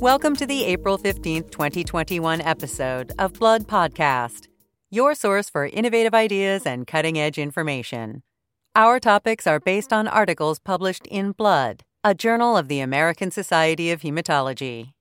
Welcome to the April 15, 2021 episode of Blood Podcast, your source for innovative ideas and cutting-edge information. Our topics are based on articles published in Blood, a journal of the American Society of Hematology.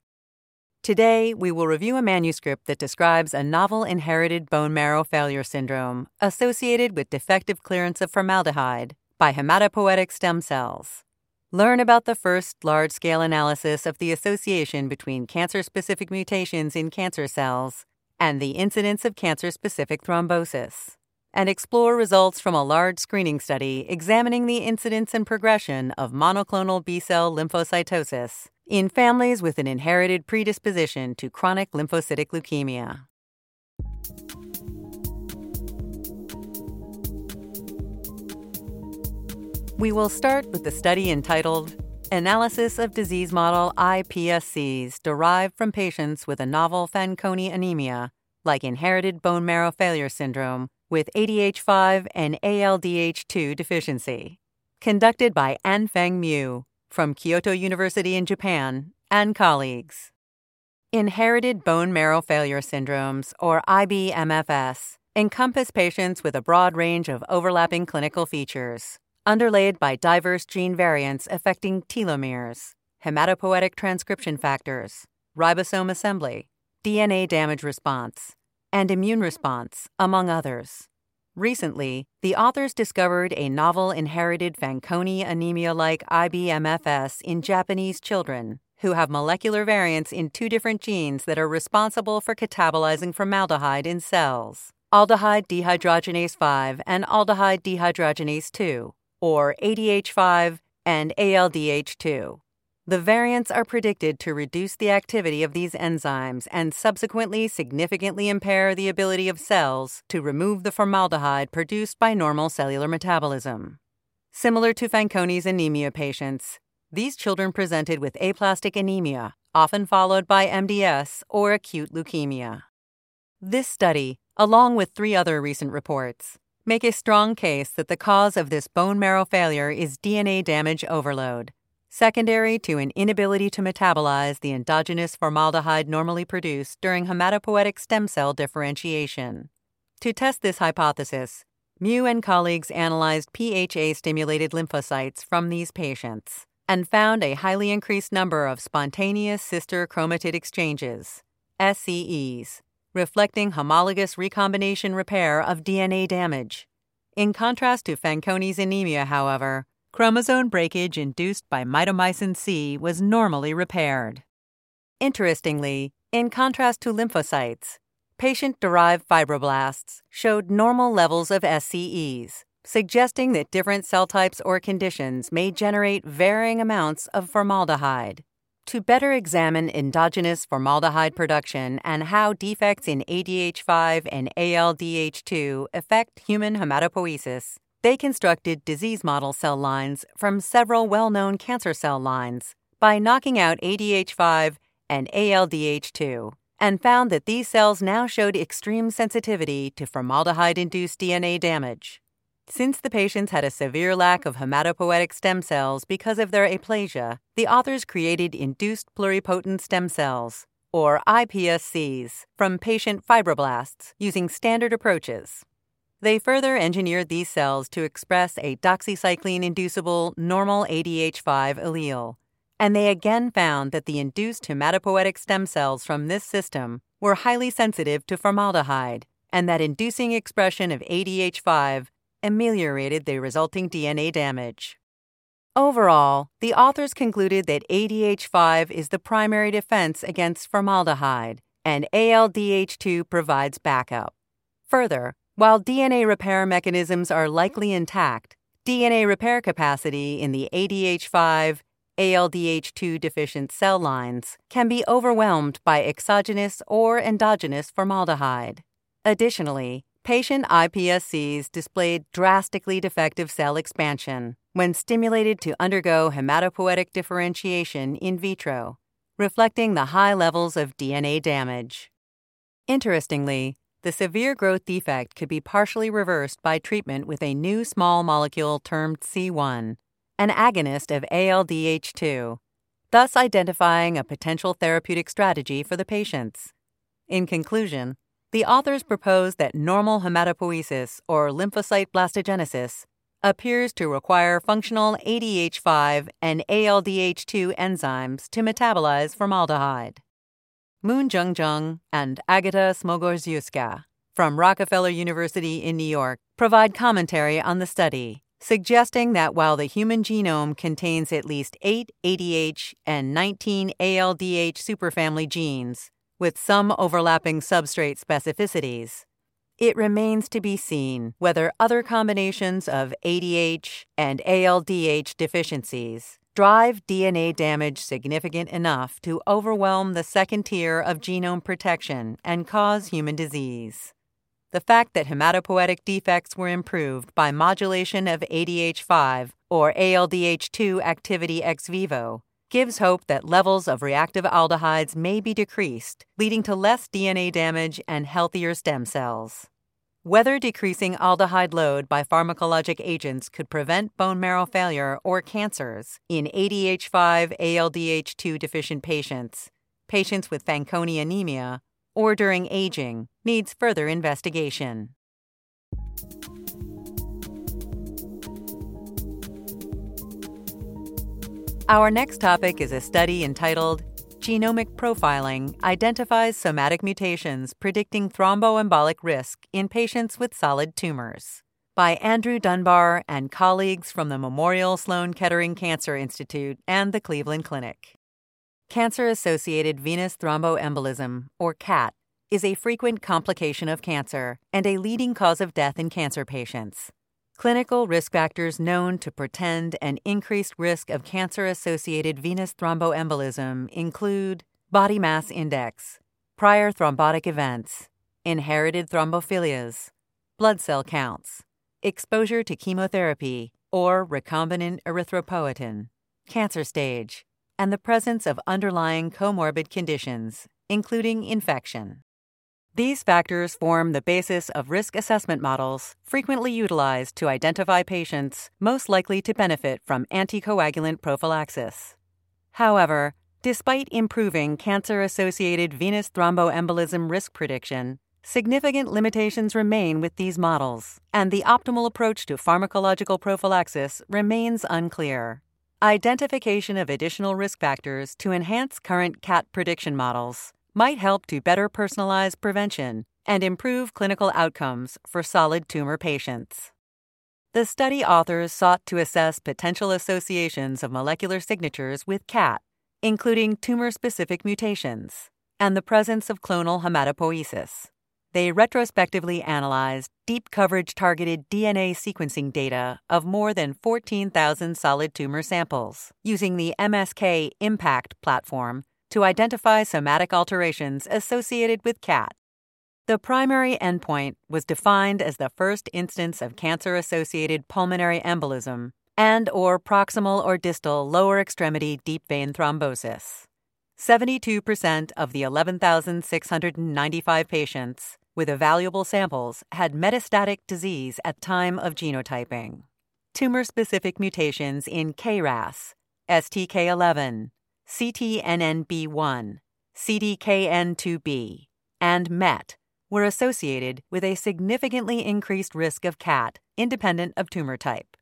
Today, we will review a manuscript that describes a novel inherited bone marrow failure syndrome associated with defective clearance of formaldehyde by hematopoietic stem cells. Learn about the first large-scale analysis of the association between cancer-specific mutations in cancer cells and the incidence of cancer-specific thrombosis, and explore results from a large screening study examining the incidence and progression of monoclonal B-cell lymphocytosis in families with an inherited predisposition to chronic lymphocytic leukemia. We will start with the study entitled Analysis of Disease Model iPSCs Derived from Patients with a Novel Fanconi Anemia, like Inherited Bone Marrow Failure Syndrome, with ADH5 and ALDH2 Deficiency, conducted by Anfeng Mu from Kyoto University in Japan and colleagues. Inherited Bone Marrow Failure Syndromes, or IBMFS, encompass patients with a broad range of overlapping clinical features, underlaid by diverse gene variants affecting telomeres, hematopoietic transcription factors, ribosome assembly, DNA damage response, and immune response, among others. Recently, the authors discovered a novel inherited Fanconi anemia-like IBMFS in Japanese children who have molecular variants in two different genes that are responsible for catabolizing formaldehyde in cells, aldehyde dehydrogenase 5 and aldehyde dehydrogenase 2, or ADH5 and ALDH2. The variants are predicted to reduce the activity of these enzymes and subsequently significantly impair the ability of cells to remove the formaldehyde produced by normal cellular metabolism. Similar to Fanconi's anemia patients, these children presented with aplastic anemia, often followed by MDS or acute leukemia. This study, along with three other recent reports, make a strong case that the cause of this bone marrow failure is DNA damage overload, secondary to an inability to metabolize the endogenous formaldehyde normally produced during hematopoietic stem cell differentiation. To test this hypothesis, Mu and colleagues analyzed PHA-stimulated lymphocytes from these patients and found a highly increased number of spontaneous sister chromatid exchanges, SCEs, reflecting homologous recombination repair of DNA damage. In contrast to Fanconi's anemia, however, chromosome breakage induced by mitomycin C was normally repaired. Interestingly, in contrast to lymphocytes, patient-derived fibroblasts showed normal levels of SCEs, suggesting that different cell types or conditions may generate varying amounts of formaldehyde. To better examine endogenous formaldehyde production and how defects in ADH5 and ALDH2 affect human hematopoiesis, they constructed disease model cell lines from several well-known cancer cell lines by knocking out ADH5 and ALDH2, and found that these cells now showed extreme sensitivity to formaldehyde-induced DNA damage. Since the patients had a severe lack of hematopoietic stem cells because of their aplasia, the authors created induced pluripotent stem cells, or iPSCs, from patient fibroblasts using standard approaches. They further engineered these cells to express a doxycycline-inducible normal ADH5 allele, and they again found that the induced hematopoietic stem cells from this system were highly sensitive to formaldehyde, and that inducing expression of ADH5 ameliorated the resulting DNA damage. Overall, the authors concluded that ADH5 is the primary defense against formaldehyde, and ALDH2 provides backup. Further, while DNA repair mechanisms are likely intact, DNA repair capacity in the ADH5, ALDH2 deficient cell lines can be overwhelmed by exogenous or endogenous formaldehyde. Additionally, patient iPSCs displayed drastically defective cell expansion when stimulated to undergo hematopoietic differentiation in vitro, reflecting the high levels of DNA damage. Interestingly, the severe growth defect could be partially reversed by treatment with a new small molecule termed C1, an agonist of ALDH2, thus identifying a potential therapeutic strategy for the patients. In conclusion, the authors propose that normal hematopoiesis or lymphocyte blastogenesis appears to require functional ADH5 and ALDH2 enzymes to metabolize formaldehyde. Moon Jung Jung and Agata Smogorzewska from Rockefeller University in New York provide commentary on the study, suggesting that while the human genome contains at least 8 ADH and 19 ALDH superfamily genes, with some overlapping substrate specificities, it remains to be seen whether other combinations of ADH and ALDH deficiencies drive DNA damage significant enough to overwhelm the second tier of genome protection and cause human disease. The fact that hematopoietic defects were improved by modulation of ADH5 or ALDH2 activity ex vivo gives hope that levels of reactive aldehydes may be decreased, leading to less DNA damage and healthier stem cells. Whether decreasing aldehyde load by pharmacologic agents could prevent bone marrow failure or cancers in ADH5-ALDH2 deficient patients, patients with Fanconi anemia, or during aging needs further investigation. Our next topic is a study entitled Genomic Profiling Identifies Somatic Mutations Predicting Thromboembolic Risk in Patients with Solid Tumors by Andrew Dunbar and colleagues from the Memorial Sloan Kettering Cancer Institute and the Cleveland Clinic. Cancer-associated venous thromboembolism, or CAT, is a frequent complication of cancer and a leading cause of death in cancer patients. Clinical risk factors known to portend an increased risk of cancer-associated venous thromboembolism include body mass index, prior thrombotic events, inherited thrombophilias, blood cell counts, exposure to chemotherapy or recombinant erythropoietin, cancer stage, and the presence of underlying comorbid conditions, including infection. These factors form the basis of risk assessment models frequently utilized to identify patients most likely to benefit from anticoagulant prophylaxis. However, despite improving cancer-associated venous thromboembolism risk prediction, significant limitations remain with these models, and the optimal approach to pharmacological prophylaxis remains unclear. Identification of additional risk factors to enhance current CAT prediction models might help to better personalize prevention and improve clinical outcomes for solid tumor patients. The study authors sought to assess potential associations of molecular signatures with CAT, including tumor-specific mutations and the presence of clonal hematopoiesis. They retrospectively analyzed deep-coverage targeted DNA sequencing data of more than 14,000 solid tumor samples using the MSK Impact platform to identify somatic alterations associated with CAT. The primary endpoint was defined as the first instance of cancer-associated pulmonary embolism and/or proximal or distal lower extremity deep vein thrombosis. 72% of the 11,695 patients with evaluable samples had metastatic disease at time of genotyping. Tumor-specific mutations in KRAS, STK11, CTNNB1, CDKN2B, and MET were associated with a significantly increased risk of CAT independent of tumor type.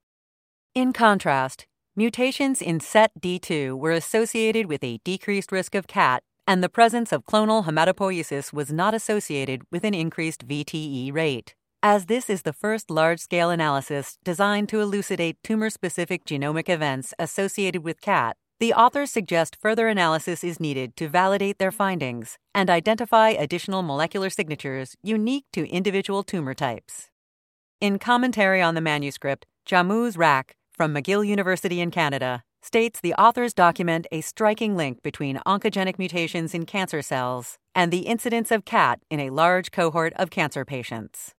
In contrast, mutations in SETD2 were associated with a decreased risk of CAT, and the presence of clonal hematopoiesis was not associated with an increased VTE rate, as this is the first large-scale analysis designed to elucidate tumor-specific genomic events associated with CAT. The authors suggest further analysis is needed to validate their findings and identify additional molecular signatures unique to individual tumor types. In commentary on the manuscript, Janusz Rak from McGill University in Canada states the authors document a striking link between oncogenic mutations in cancer cells and the incidence of CAT in a large cohort of cancer patients.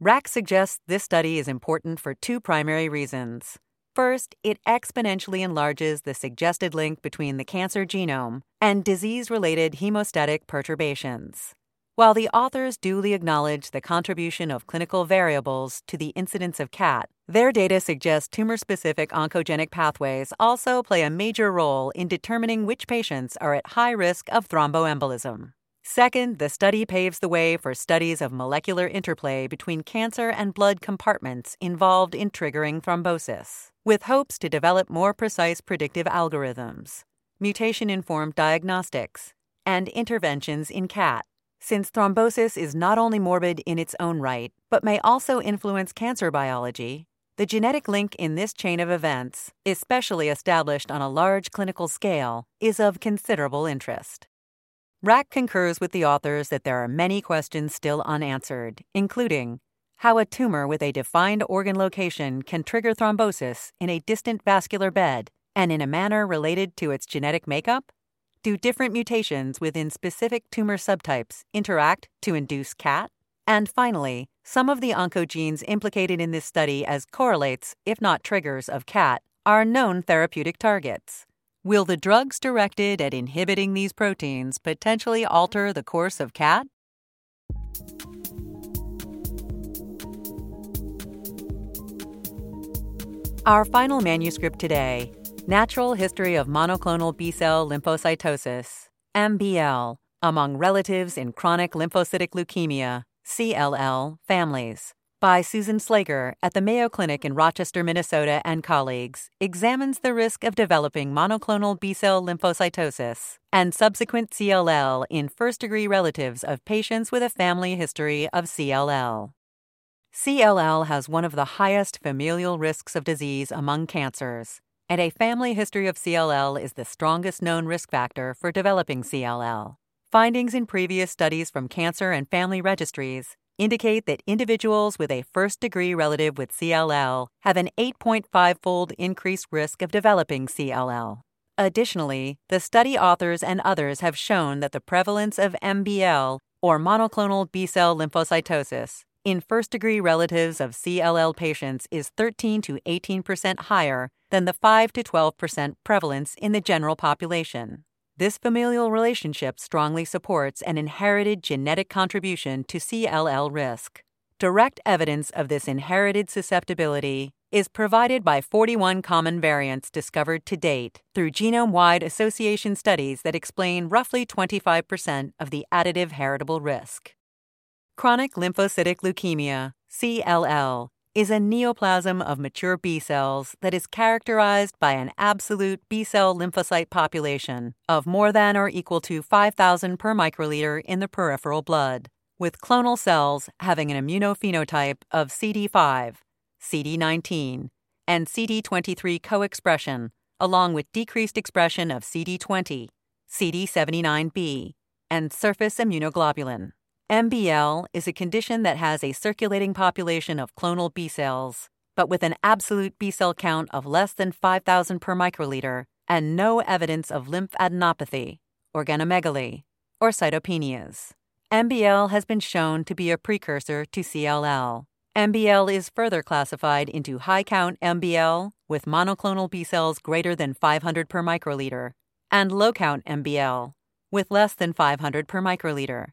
Rak suggests this study is important for two primary reasons. First, it exponentially enlarges the suggested link between the cancer genome and disease-related hemostatic perturbations. While the authors duly acknowledge the contribution of clinical variables to the incidence of CAT, Their data suggest tumor-specific oncogenic pathways also play a major role in determining which patients are at high risk of thromboembolism. Second, the study paves the way for studies of molecular interplay between cancer and blood compartments involved in triggering thrombosis, with hopes to develop more precise predictive algorithms, mutation-informed diagnostics, and interventions in CAT, since thrombosis is not only morbid in its own right, but may also influence cancer biology. The genetic link in this chain of events, especially established on a large clinical scale, is of considerable interest. Rak concurs with the authors that there are many questions still unanswered, including how a tumor with a defined organ location can trigger thrombosis in a distant vascular bed and in a manner related to its genetic makeup. Do different mutations within specific tumor subtypes interact to induce CAT? And finally, some of the oncogenes implicated in this study as correlates, if not triggers, of CAT are known therapeutic targets. Will the drugs directed at inhibiting these proteins potentially alter the course of CAT? Our final manuscript today, Natural History of Monoclonal B-Cell Lymphocytosis, MBL, Among Relatives in Chronic Lymphocytic Leukemia, CLL, Families, by Susan Slager at the Mayo Clinic in Rochester, Minnesota, and colleagues, examines the risk of developing monoclonal B-cell lymphocytosis and subsequent CLL in first-degree relatives of patients with a family history of CLL. CLL has one of the highest familial risks of disease among cancers, and a family history of CLL is the strongest known risk factor for developing CLL. Findings in previous studies from cancer and family registries indicate that individuals with a first-degree relative with CLL have an 8.5-fold increased risk of developing CLL. Additionally, the study authors and others have shown that the prevalence of MBL, or monoclonal B-cell lymphocytosis, in first-degree relatives of CLL patients is 13 to 18% higher than the 5 to 12% prevalence in the general population. This familial relationship strongly supports an inherited genetic contribution to CLL risk. Direct evidence of this inherited susceptibility is provided by 41 common variants discovered to date through genome-wide association studies that explain roughly 25% of the additive heritable risk. Chronic lymphocytic leukemia, CLL, is a neoplasm of mature B cells that is characterized by an absolute B cell lymphocyte population of more than or equal to 5,000 per microliter in the peripheral blood, with clonal cells having an immunophenotype of CD5, CD19, and CD23 co-expression, along with decreased expression of CD20, CD79B, and surface immunoglobulin. MBL is a condition that has a circulating population of clonal B cells, but with an absolute B cell count of less than 5,000 per microliter and no evidence of lymphadenopathy, organomegaly, or cytopenias. MBL has been shown to be a precursor to CLL. MBL is further classified into high-count MBL with monoclonal B cells greater than 500 per microliter and low-count MBL with less than 500 per microliter.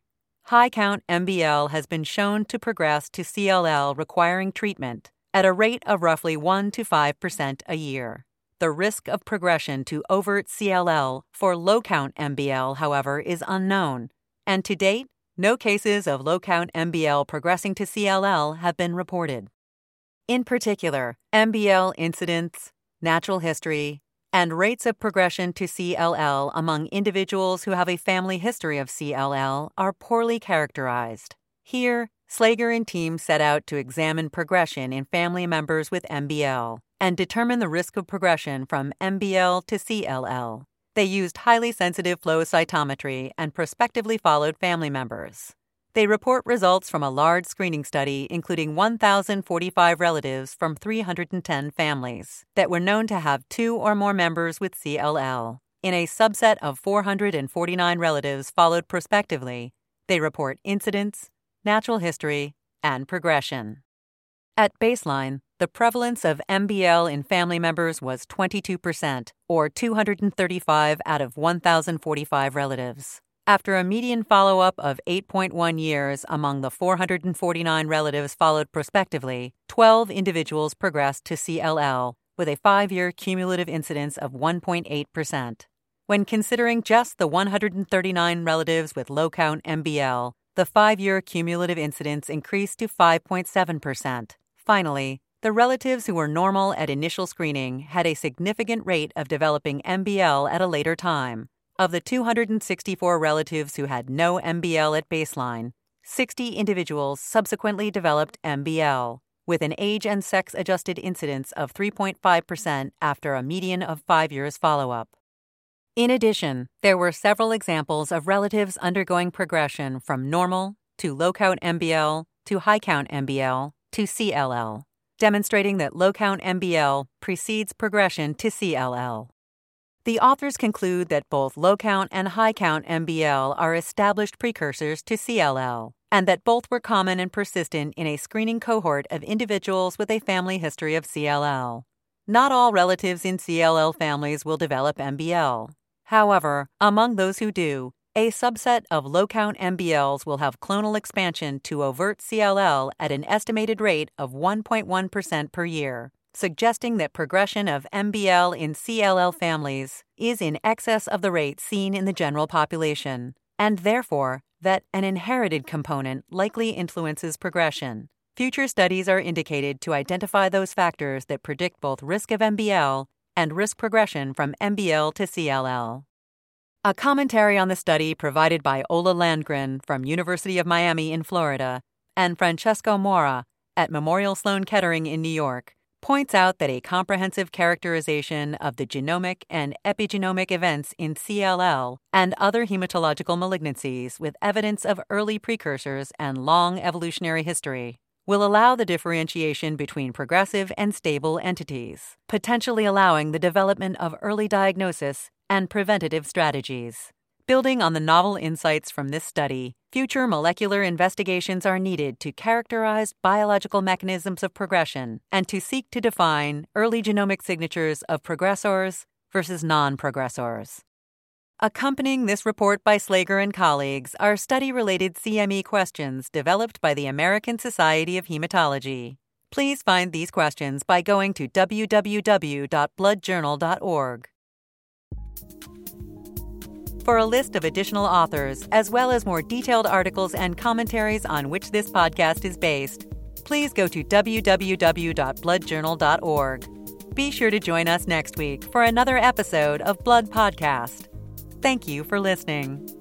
High-count MBL has been shown to progress to CLL requiring treatment at a rate of roughly 1 to 5% a year. The risk of progression to overt CLL for low-count MBL, however, is unknown, and to date, no cases of low-count MBL progressing to CLL have been reported. In particular, MBL incidence, natural history, and rates of progression to CLL among individuals who have a family history of CLL are poorly characterized. Here, Slager and team set out to examine progression in family members with MBL and determine the risk of progression from MBL to CLL. They used highly sensitive flow cytometry and prospectively followed family members. They report results from a large screening study including 1,045 relatives from 310 families that were known to have two or more members with CLL. In a subset of 449 relatives followed prospectively, they report incidence, natural history, and progression. At baseline, the prevalence of MBL in family members was 22%, or 235 out of 1,045 relatives. After a median follow-up of 8.1 years among the 449 relatives followed prospectively, 12 individuals progressed to CLL, with a 5-year cumulative incidence of 1.8%. When considering just the 139 relatives with low-count MBL, the 5-year cumulative incidence increased to 5.7%. Finally, the relatives who were normal at initial screening had a significant rate of developing MBL at a later time. Of the 264 relatives who had no MBL at baseline, 60 individuals subsequently developed MBL, with an age and sex-adjusted incidence of 3.5% after a median of 5 years follow-up. In addition, there were several examples of relatives undergoing progression from normal to low-count MBL to high-count MBL to CLL, demonstrating that low-count MBL precedes progression to CLL. The authors conclude that both low-count and high-count MBL are established precursors to CLL, and that both were common and persistent in a screening cohort of individuals with a family history of CLL. Not all relatives in CLL families will develop MBL. However, among those who do, a subset of low-count MBLs will have clonal expansion to overt CLL at an estimated rate of 1.1% per year, suggesting that progression of MBL in CLL families is in excess of the rate seen in the general population, and therefore that an inherited component likely influences progression. Future studies are indicated to identify those factors that predict both risk of MBL and risk progression from MBL to CLL. A commentary on the study provided by Ola Landgren from University of Miami in Florida and Francesco Mora at Memorial Sloan Kettering in New York points out that a comprehensive characterization of the genomic and epigenomic events in CLL and other hematological malignancies with evidence of early precursors and long evolutionary history will allow the differentiation between progressive and stable entities, potentially allowing the development of early diagnosis and preventative strategies. Building on the novel insights from this study, future molecular investigations are needed to characterize biological mechanisms of progression and to seek to define early genomic signatures of progressors versus non-progressors. Accompanying this report by Slager and colleagues are study-related CME questions developed by the American Society of Hematology. Please find these questions by going to www.bloodjournal.org. For a list of additional authors, as well as more detailed articles and commentaries on which this podcast is based, please go to www.bloodjournal.org. Be sure to join us next week for another episode of Blood Podcast. Thank you for listening.